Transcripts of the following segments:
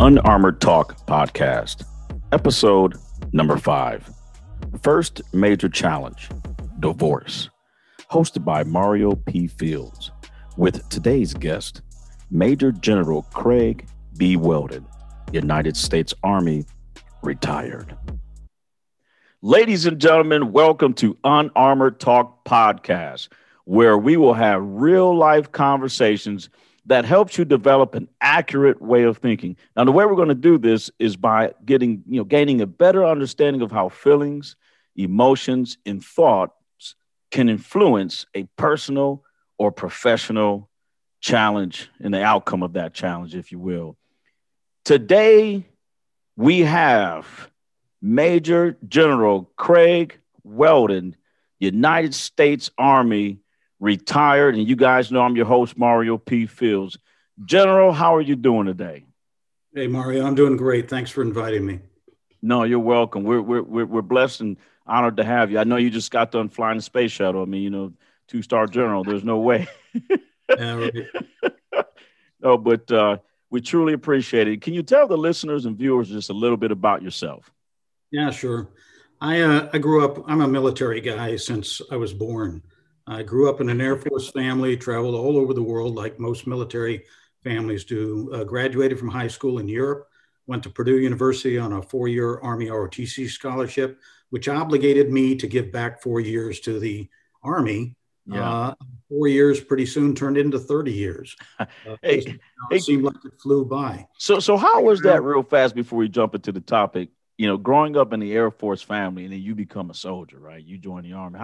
Unarmored Talk podcast, episode number 5. First major challenge, divorce, hosted by Mario P. Fields, with today's guest, Major General Craig B. Weldon, United States Army, retired. Ladies and gentlemen, welcome to Unarmored Talk podcast, where we will have real life conversations that helps you develop an accurate way of thinking. Now, the way we're going to do this is by gaining a better understanding of how feelings, emotions, and thoughts can influence a personal or professional challenge and the outcome of that challenge, if you will. Today, we have Major General Craig Weldon, United States Army, retired. And you guys know I'm your host, Mario P. Fields. General, how are you doing today? Hey, Mario, I'm doing great. Thanks for inviting me. No, you're welcome. We're blessed and honored to have you. I know you just got done flying the space shuttle. I mean, you know, two-star general, there's no way. Yeah, right. No, but we truly appreciate it. Can you tell the listeners and viewers just a little bit about yourself? Yeah, sure. I grew up, I'm a military guy since I was born. I grew up in an Air Force family, traveled all over the world like most military families do, graduated from high school in Europe, went to Purdue University on a 4-year Army ROTC scholarship, which obligated me to give back 4 years to the Army. Yeah. 4 years pretty soon turned into 30 years. It seemed like it flew by. So how was that, real fast before we jump into the topic? You know, growing up in the Air Force family, and then you become a soldier, right? You join the Army.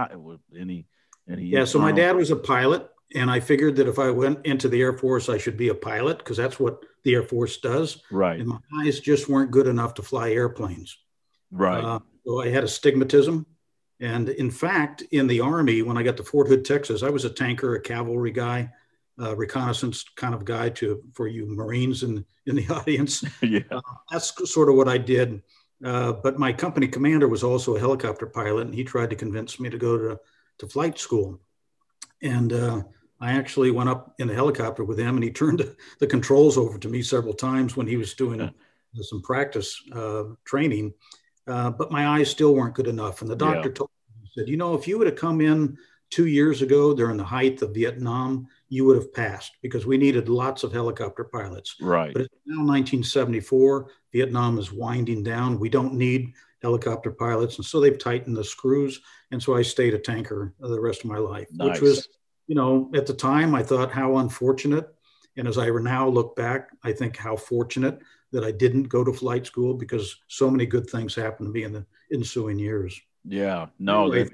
So my dad was a pilot, and I figured that if I went into the Air Force, I should be a pilot because that's what the Air Force does. Right. And my eyes just weren't good enough to fly airplanes. Right. So I had astigmatism. And in fact, in the Army, when I got to Fort Hood, Texas, I was a tanker, a cavalry guy, a reconnaissance kind of guy for you Marines in the audience. Yeah. That's sort of what I did. But my company commander was also a helicopter pilot, and he tried to convince me to go to flight school. And I actually went up in the helicopter with him, and he turned the controls over to me several times when he was doing some practice training. But my eyes still weren't good enough. And the doctor told me, he said, you know, if you would have come in 2 years ago during the height of Vietnam, you would have passed because we needed lots of helicopter pilots. Right. But it's now 1974. Vietnam is winding down. We don't need helicopter pilots. And so they've tightened the screws. And so I stayed a tanker the rest of my life, nice. Which was, you know, at the time I thought how unfortunate. And as I now look back, I think how fortunate that I didn't go to flight school because so many good things happened to me in the ensuing years. Yeah, no. Anyway,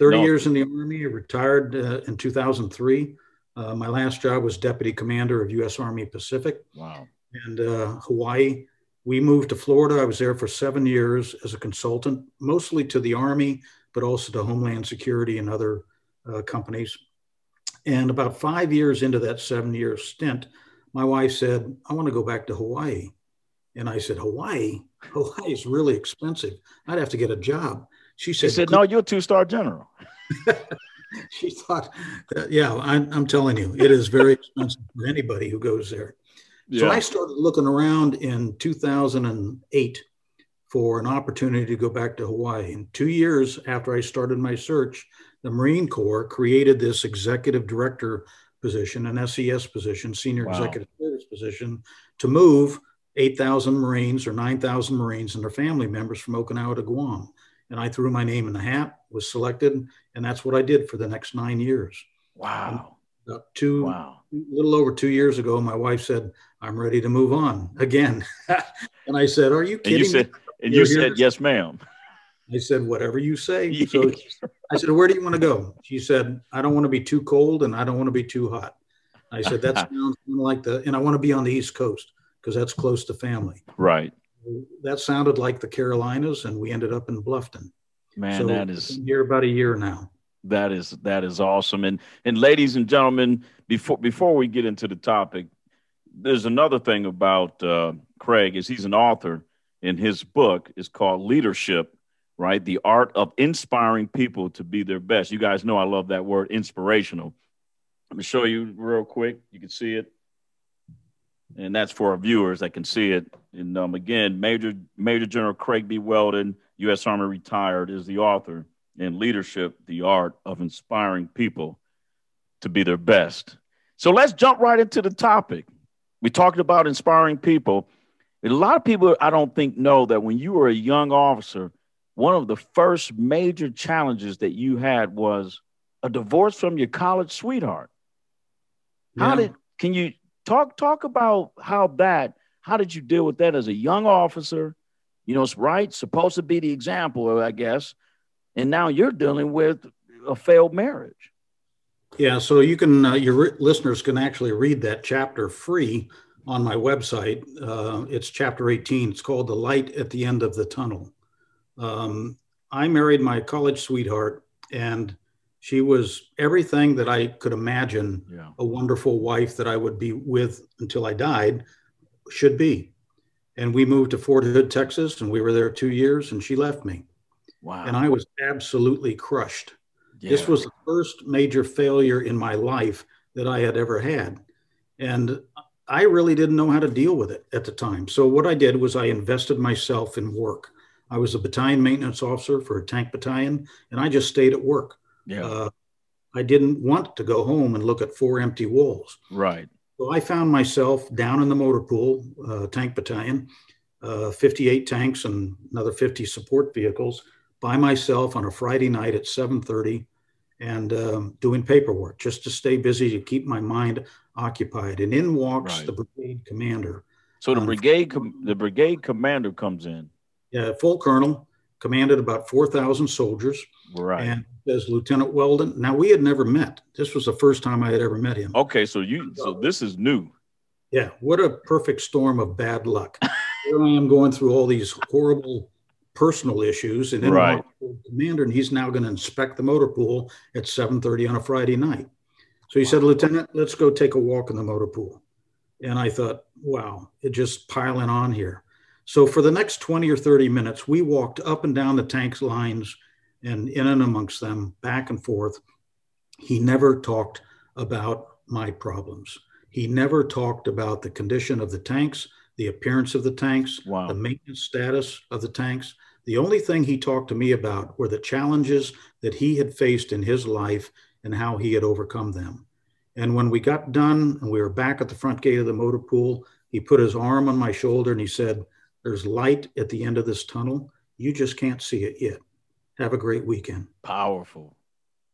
30 years in the Army, I retired in 2003. My last job was Deputy Commander of U.S. Army Pacific. Wow. And Hawaii. We moved to Florida. I was there for 7 years as a consultant, mostly to the Army, but also to Homeland Security and other companies. And about 5 years into that 7-year stint, my wife said, I want to go back to Hawaii. And I said, Hawaii? Hawaii is really expensive. I'd have to get a job. She said, no, you're a two-star general. She thought, I'm telling you, it is very expensive for anybody who goes there. Yeah. So I started looking around in 2008 for an opportunity to go back to Hawaii. And 2 years after I started my search, the Marine Corps created this executive director position, an SES position, senior executive service position, to move 8,000 Marines or 9,000 Marines and their family members from Okinawa to Guam. And I threw my name in the hat, was selected, and that's what I did for the next 9 years. Wow. A little over 2 years ago, my wife said, I'm ready to move on again. And I said, are you kidding me? And you said, yes, ma'am. I said, whatever you say. So I said, where do you want to go? She said, I don't want to be too cold and I don't want to be too hot. I said, that sounds like and I want to be on the East Coast because that's close to family. Right. That sounded like the Carolinas, and we ended up in Bluffton. Man, so that is here about a year now. That is awesome. And ladies and gentlemen, before we get into the topic, there's another thing about Craig is he's an author, and his book is called Leadership, right? The Art of Inspiring People to Be Their Best. You guys know I love that word, inspirational. Let me show you real quick. You can see it. and that's for our viewers that can see it. And again, Major General Craig B. Weldon, U.S. Army retired, is the author, and Leadership, the Art of Inspiring People to Be Their Best. So let's jump right into the topic. We talked about inspiring people. A lot of people, I don't think, know that when you were a young officer, one of the first major challenges that you had was a divorce from your college sweetheart. Yeah. Can you talk about how did you deal with that as a young officer? You know, it's right, supposed to be the example, I guess. And now you're dealing with a failed marriage. Yeah, so you can, your listeners can actually read that chapter free on my website. It's chapter 18. It's called The Light at the End of the Tunnel. I married my college sweetheart, and she was everything that I could imagine a wonderful wife that I would be with until I died should be. And we moved to Fort Hood, Texas, and we were there 2 years, and she left me. Wow. And I was absolutely crushed. Yeah. This was the first major failure in my life that I had ever had. And I really didn't know how to deal with it at the time. So what I did was I invested myself in work. I was a battalion maintenance officer for a tank battalion, and I just stayed at work. Yeah. I didn't want to go home and look at 4 empty walls. Right. So I found myself down in the motor pool, tank battalion, 58 tanks and another 50 support vehicles, by myself on a Friday night at 7:30 and doing paperwork just to stay busy, to keep my mind occupied. And in walks the brigade commander. So the brigade commander comes in. Yeah, full colonel, commanded about 4,000 soldiers. Right. And says, Lieutenant Weldon. Now, we had never met. This was the first time I had ever met him. Okay, so this is new. Yeah, what a perfect storm of bad luck. Here I am going through all these horrible personal issues, and then the commander, and he's now going to inspect the motor pool at 7:30 on a Friday night. So he said, Lieutenant, let's go take a walk in the motor pool. And I thought, wow, it just piling on here. So for the next 20 or 30 minutes, we walked up and down the tanks lines and in and amongst them, back and forth. He never talked about my problems. He never talked about the condition of the tanks, the appearance of the tanks, the maintenance status of the tanks. The only thing he talked to me about were the challenges that he had faced in his life and how he had overcome them. And when we got done and we were back at the front gate of the motor pool, he put his arm on my shoulder and he said, there's light at the end of this tunnel. You just can't see it yet. Have a great weekend. Powerful.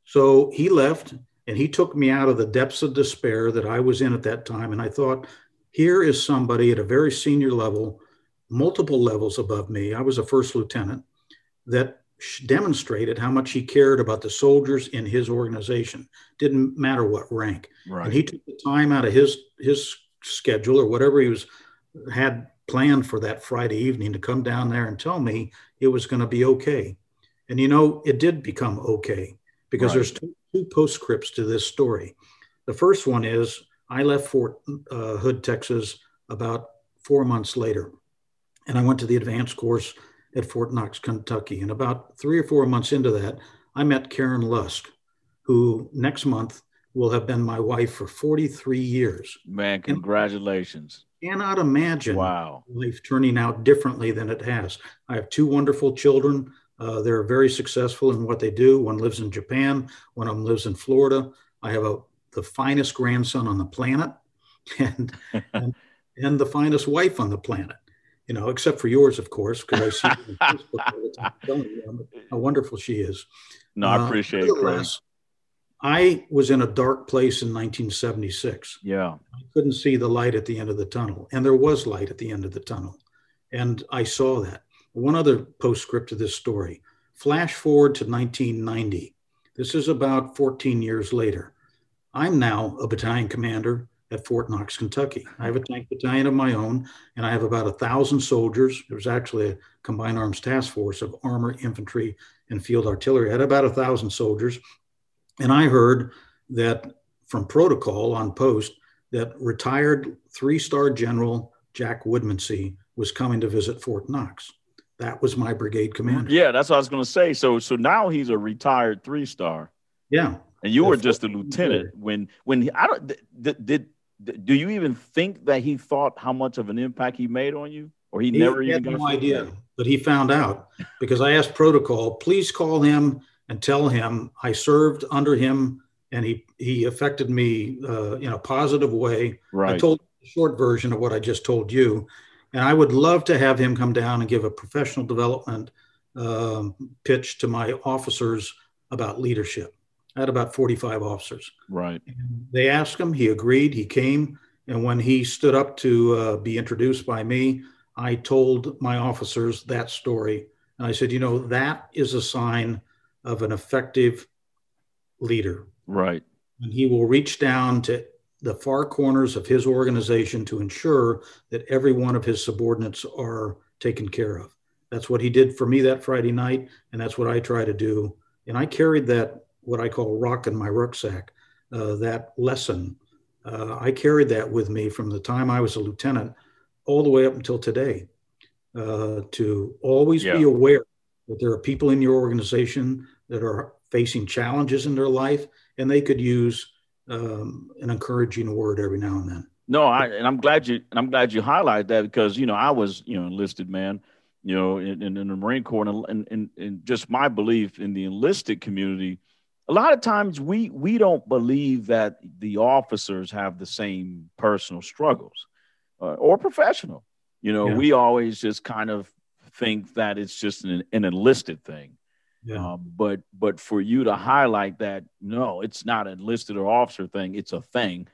So he left and he took me out of the depths of despair that I was in at that time. And I thought, here is somebody at a very senior level, multiple levels above me. I was a first lieutenant that demonstrated how much he cared about the soldiers in his organization. Didn't matter what rank. Right. And he took the time out of his schedule or whatever he had planned for that Friday evening to come down there and tell me it was going to be okay. And, you know, it did become okay, because there's two postscripts to this story. The first one is, I left Fort Hood, Texas, about 4 months later, and I went to the advanced course at Fort Knox, Kentucky. And about 3 or 4 months into that, I met Karen Lusk, who next month will have been my wife for 43 years. Man, congratulations. And I cannot imagine life turning out differently than it has. I have 2 wonderful children. They're very successful in what they do. One lives in Japan. One of them lives in Florida. I have the finest grandson on the planet and the finest wife on the planet, you know, except for yours, of course, because I see her on Facebook all the time telling you how wonderful she is. No, I appreciate it, Craig. I was in a dark place in 1976. Yeah. I couldn't see the light at the end of the tunnel, and there was light at the end of the tunnel. And I saw that. One other postscript to this story, flash forward to 1990. This is about 14 years later. I'm now a battalion commander at Fort Knox, Kentucky. I have a tank battalion of my own, and I have about 1,000 soldiers. There was actually a combined arms task force of armor, infantry, and field artillery. I had about 1,000 soldiers, and I heard that from protocol on post that retired 3-star General Jack Woodmansee was coming to visit Fort Knox. That was my brigade commander. Yeah, that's what I was going to say. So now he's a retired 3-star. Yeah. And you were just a lieutenant when I don't did do you even think that he thought how much of an impact he made on you? Or he never even had no idea, but he found out because I asked protocol, please call him and tell him I served under him and he affected me in a positive way. Right. I told a short version of what I just told you. And I would love to have him come down and give a professional development pitch to my officers about leadership. I had about 45 officers. Right. And they asked him, he agreed, he came. And when he stood up to be introduced by me, I told my officers that story. And I said, you know, that is a sign of an effective leader. Right. And he will reach down to the far corners of his organization to ensure that every one of his subordinates are taken care of. That's what he did for me that Friday night. And that's what I try to do. And I carried that, what I call rock in my rucksack, that lesson. I carried that with me from the time I was a lieutenant all the way up until today, to always be aware that there are people in your organization that are facing challenges in their life, and they could use an encouraging word every now and then. No, I'm glad you highlight that because, you know, I was, you know, enlisted man, you know, in the Marine Corps, and just my belief in the enlisted community. A lot of times we don't believe that the officers have the same personal struggles or professional. You know, we always just kind of think that it's just an enlisted thing. Yeah. But for you to highlight that, no, it's not an enlisted or officer thing. It's a thing.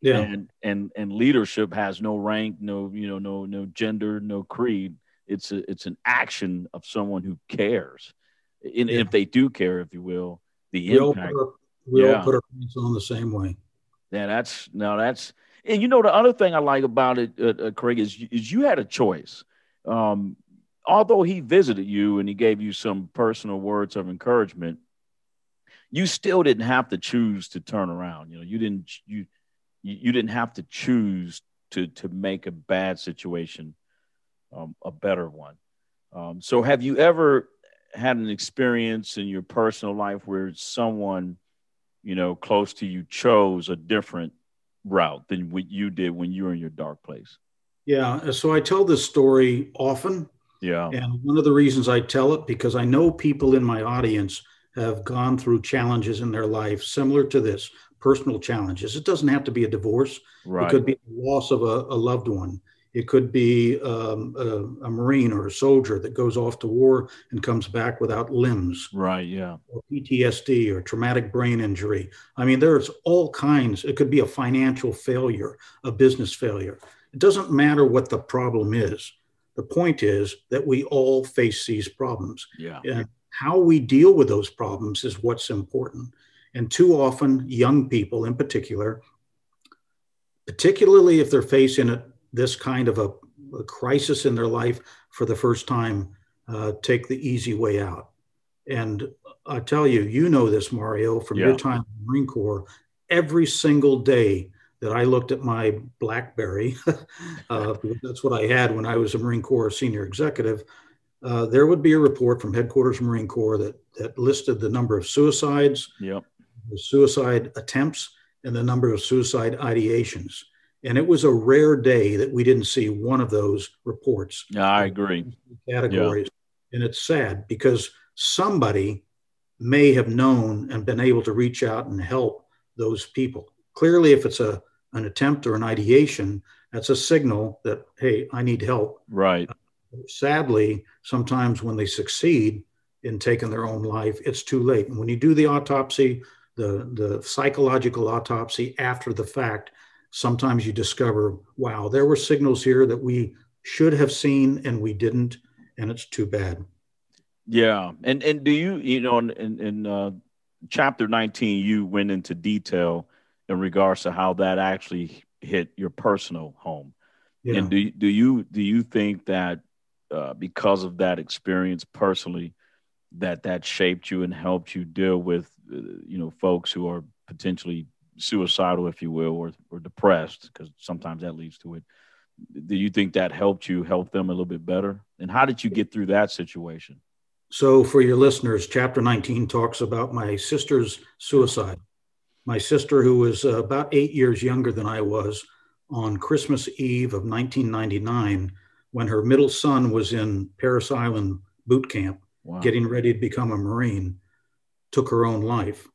Yeah. And leadership has no rank, no gender, no creed. It's an action of someone who cares. And if they do care, if you will. We all put our hands on the same way. Yeah, and you know, the other thing I like about it, Craig, is you had a choice. Although he visited you and he gave you some personal words of encouragement, you still didn't have to choose to turn around. You know, you didn't have to choose to make a bad situation a better one. So have you ever had an experience in your personal life where someone, you know, close to you chose a different route than what you did when you were in your dark place? Yeah. So I tell this story often. Yeah. And one of the reasons I tell it, because I know people in my audience have gone through challenges in their life, similar to this, personal challenges. It doesn't have to be a divorce. Right. It could be the loss of a loved one. It could be a Marine or a soldier that goes off to war and comes back without limbs. Right, yeah. Or PTSD or traumatic brain injury. I mean, there's all kinds. It could be a financial failure, a business failure. It doesn't matter what the problem is. The point is that we all face these problems. Yeah. And how we deal with those problems is what's important. And too often, young people in particular, particularly if they're facing this kind of a crisis in their life for the first time, take the easy way out. And I tell you, you know this, Mario, from your time in the Marine Corps, every single day that I looked at my BlackBerry, because that's what I had when I was a Marine Corps senior executive, there would be a report from Headquarters Marine Corps that listed the number of suicides, the suicide attempts, and the number of suicide ideations. And it was a rare day that we didn't see one of those reports. Yeah, I agree. Categories. Yeah. And it's sad because somebody may have known and been able to reach out and help those people. Clearly, if it's an attempt or an ideation, that's a signal that, hey, I need help. Right. Sadly, sometimes when they succeed in taking their own life, it's too late. And when you do the autopsy, the psychological autopsy after the fact, sometimes you discover, wow, there were signals here that we should have seen and we didn't, and it's too bad. Yeah. And do you know, in chapter 19, you went into detail in regards to how that actually hit your personal home. Yeah. And do you think that because of that experience personally, that shaped you and helped you deal with, you know, folks who are potentially suicidal, if you will, or depressed, because sometimes that leads to it. Do you think that helped you help them a little bit better? And how did you get through that situation? So for your listeners, chapter 19 talks about my sister's suicide. my sister, who was about 8 years younger than I was, on Christmas Eve of 1999, when her middle son was in Parris Island boot camp, wow, getting ready to become a Marine, took her own life.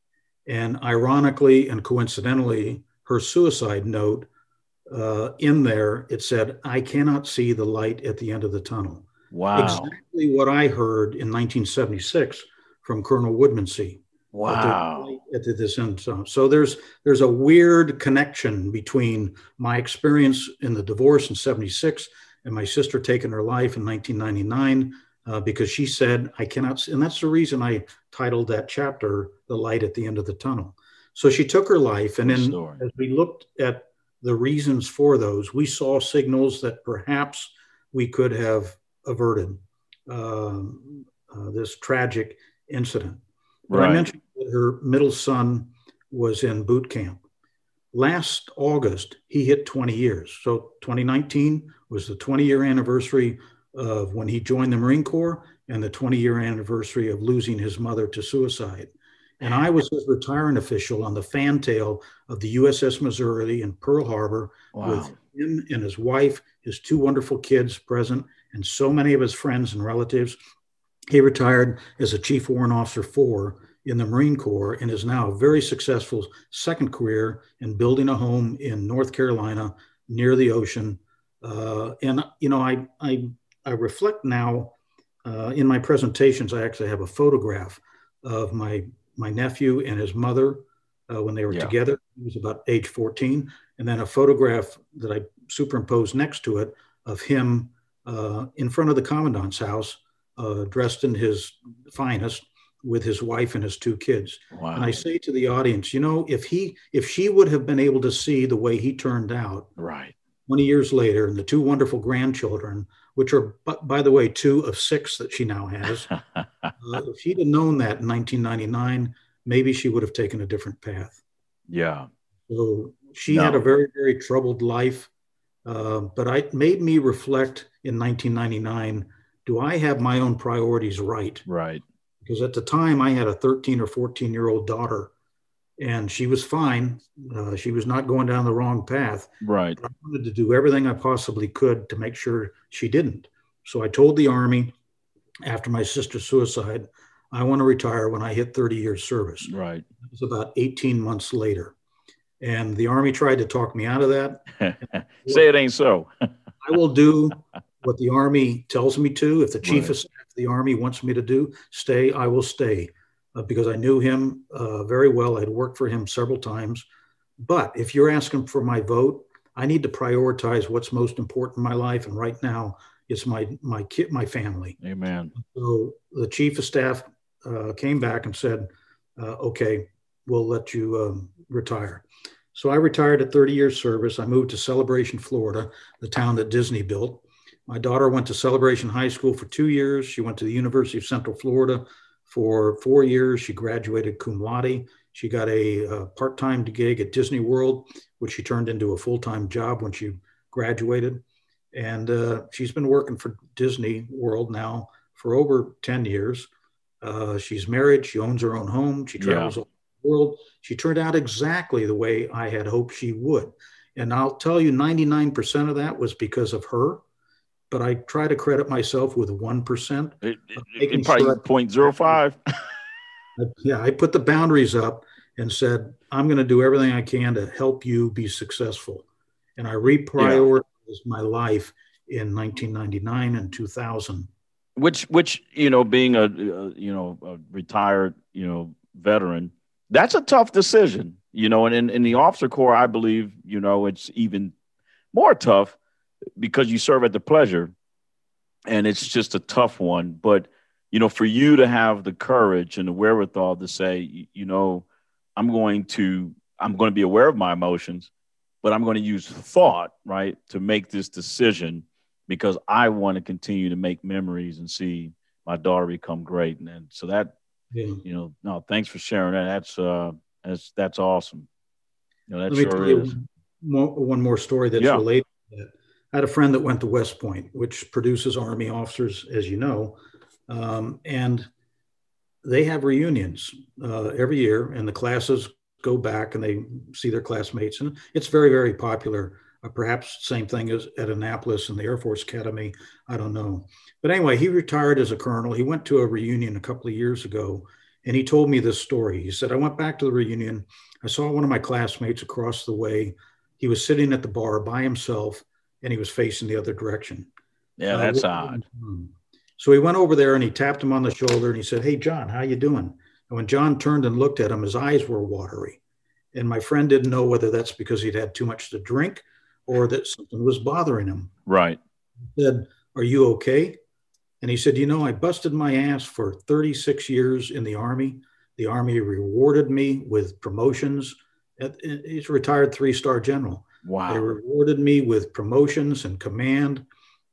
And ironically and coincidentally, her suicide note, in there, it said, "I cannot see the light at the end of the tunnel." Wow. Exactly what I heard in 1976 from Colonel Woodmansee. Wow. At this end. So there's a weird connection between my experience in the divorce in 76 and my sister taking her life in 1999, because she said, "I cannot see," and that's the reason I titled that chapter, "The Light at the End of the Tunnel." So she took her life. And then as we looked at the reasons for those, we saw signals that perhaps we could have averted this tragic incident. But right, I mentioned that her middle son was in boot camp. Last August, he hit 20 years. So 2019 was the 20-year anniversary of when he joined the Marine Corps and the 20-year anniversary of losing his mother to suicide. And I was his retiring official on the fantail of the USS Missouri in Pearl Harbor, wow, with him and his wife, his two wonderful kids present, and so many of his friends and relatives. He retired as a Chief Warrant Officer 4 in the Marine Corps and is now a very successful second career in building a home in North Carolina near the ocean. And, you know, I reflect now, in my presentations, I actually have a photograph of my nephew and his mother when they were, yeah, together. He was about age 14. And then a photograph that I superimposed next to it of him in front of the commandant's house, dressed in his finest with his wife and his two kids. Wow. And I say to the audience, you know, if she would have been able to see the way he turned out, right, 20 years later, and the two wonderful grandchildren, which are, by the way, 2 of 6 that she now has. If she'd have known that in 1999, maybe she would have taken a different path. Yeah. So she had a very, very troubled life. But it made me reflect in 1999, do I have my own priorities right? Right. Because at the time I had a 13 or 14-year-old daughter, and she was fine. She was not going down the wrong path. Right. I wanted to do everything I possibly could to make sure she didn't. So I told the Army after my sister's suicide, I want to retire when I hit 30 years service. Right. It was about 18 months later. And the Army tried to talk me out of that. Say it ain't so. I will do what the Army tells me to. If the Chief of Staff of the Army wants me to stay, I will stay. Because I knew him very well. I'd worked for him several times. But if you're asking for my vote, I need to prioritize what's most important in my life. And right now, it's my kid, my family. Amen. So the Chief of Staff came back and said, okay, we'll let you retire. So I retired at 30 years service. I moved to Celebration, Florida, the town that Disney built. My daughter went to Celebration High School for 2 years. She went to the University of Central Florida for 4 years. She graduated cum laude. She got a part-time gig at Disney World, which she turned into a full-time job when she graduated. And she's been working for Disney World now for over 10 years. She's married. She owns her own home. She travels all over the world. She turned out exactly the way I had hoped she would. And I'll tell you, 99% of that was because of her. But I try to credit myself with 1%. It probably 0.05. Yeah, I put the boundaries up and said, I'm going to do everything I can to help you be successful. And I reprioritized my life in 1999 and 2000. Which you know, being a retired, you know, veteran, that's a tough decision, you know. And in the officer corps, I believe, you know, it's even more tough, because you serve at the pleasure, and it's just a tough one. But, you know, for you to have the courage and the wherewithal to say, you know, I'm going to be aware of my emotions, but I'm going to use thought, right, to make this decision, because I want to continue to make memories and see my daughter become great. And so that, you know, thanks for sharing that. That's awesome. You know, that sure is. One more story that's related to that. I had a friend that went to West Point, which produces Army officers, as you know, and they have reunions every year, and the classes go back and they see their classmates. And it's very, very popular. Perhaps same thing as at Annapolis and the Air Force Academy. I don't know. But anyway, he retired as a colonel. He went to a reunion a couple of years ago, and he told me this story. He said, I went back to the reunion. I saw one of my classmates across the way. He was sitting at the bar by himself, and he was facing the other direction. Yeah, that's odd. So he went over there, and he tapped him on the shoulder, and he said, hey, John, how you doing? And when John turned and looked at him, his eyes were watery. And my friend didn't know whether that's because he'd had too much to drink or that something was bothering him. Right. He said, are you okay? And he said, you know, I busted my ass for 36 years in the Army. The Army rewarded me with promotions. He's a retired three-star general. Wow. They rewarded me with promotions and command.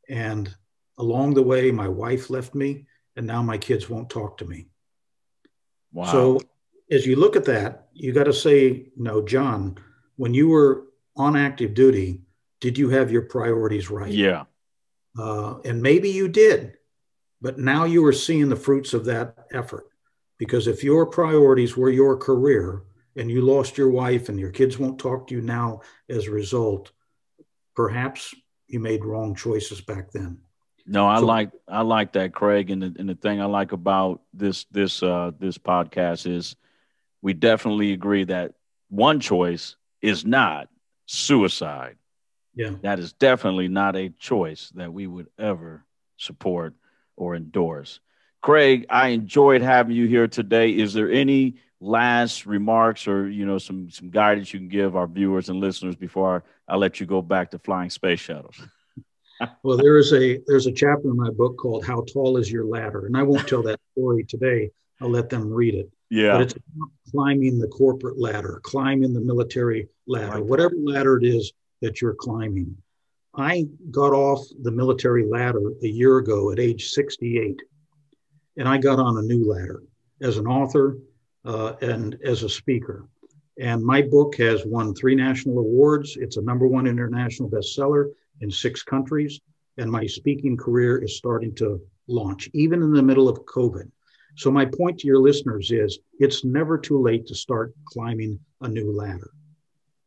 And along the way, my wife left me, and now my kids won't talk to me. Wow. So as you look at that, you got to say, no, John, when you were on active duty, did you have your priorities right? Yeah. And maybe you did, but now you are seeing the fruits of that effort. Because if your priorities were your career and you lost your wife and your kids won't talk to you now as a result, perhaps you made wrong choices back then. No, I like that, Craig. And the thing I like about this podcast is we definitely agree that one choice is not suicide. Yeah, that is definitely not a choice that we would ever support or endorse. Craig, I enjoyed having you here today. Is there any last remarks or, you know, some guidance you can give our viewers and listeners before I let you go back to flying space shuttles? Well, there's a chapter in my book called How Tall Is Your Ladder? And I won't tell that story today. I'll let them read it. Yeah. But it's about climbing the corporate ladder, climbing the military ladder, right, whatever ladder it is that you're climbing. I got off the military ladder a year ago at age 68, and I got on a new ladder as an author and as a speaker. And my book has won 3 national awards. It's a #1 international bestseller in 6 countries. And my speaking career is starting to launch, even in the middle of COVID. So my point to your listeners is it's never too late to start climbing a new ladder.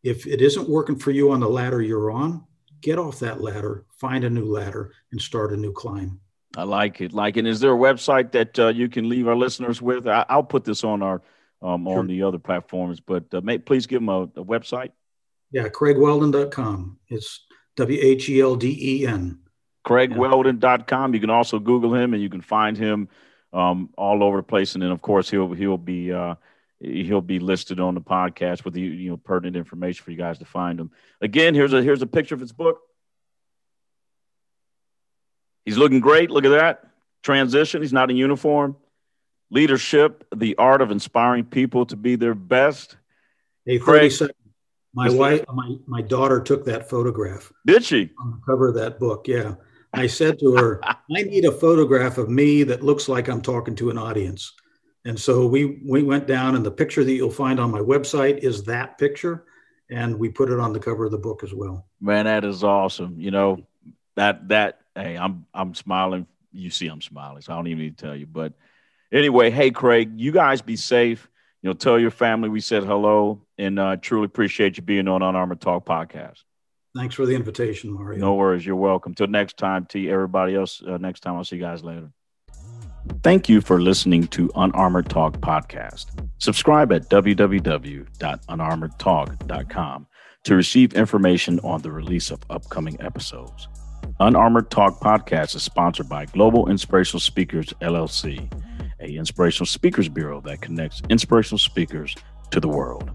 If it isn't working for you on the ladder you're on, get off that ladder, find a new ladder, and start a new climb. I like it. Like, and is there a website that you can leave our listeners with? I'll put this on our on the other platforms, but please give them a website. Yeah, CraigWeldon.com. It's WHELDEN. CraigWeldon.com. You can also Google him, and you can find him all over the place. And then, of course, he'll be listed on the podcast with the, you know, pertinent information for you guys to find him. Again, here's a picture of his book. He's looking great. Look at that transition. He's not in uniform. Leadership: The Art of Inspiring People to Be Their Best. Hey, Craig, my daughter took that photograph. Did she? On the cover of that book. Yeah. I said to her, I need a photograph of me that looks like I'm talking to an audience. And so we went down, and the picture that you'll find on my website is that picture. And we put it on the cover of the book as well. Man, that is awesome. You know, hey, I'm smiling. You see, I'm smiling, so I don't even need to tell you. But anyway, hey, Craig, you guys be safe. You know, tell your family we said hello, and I truly appreciate you being on Unarmored Talk podcast. Thanks for the invitation, Mario. No worries. You're welcome. Till next time, everybody else. Next time, I'll see you guys later. Thank you for listening to Unarmored Talk podcast. Subscribe at www.unarmoredtalk.com to receive information on the release of upcoming episodes. Unarmored Talk podcast is sponsored by Global Inspirational Speakers, LLC, an inspirational speakers bureau that connects inspirational speakers to the world.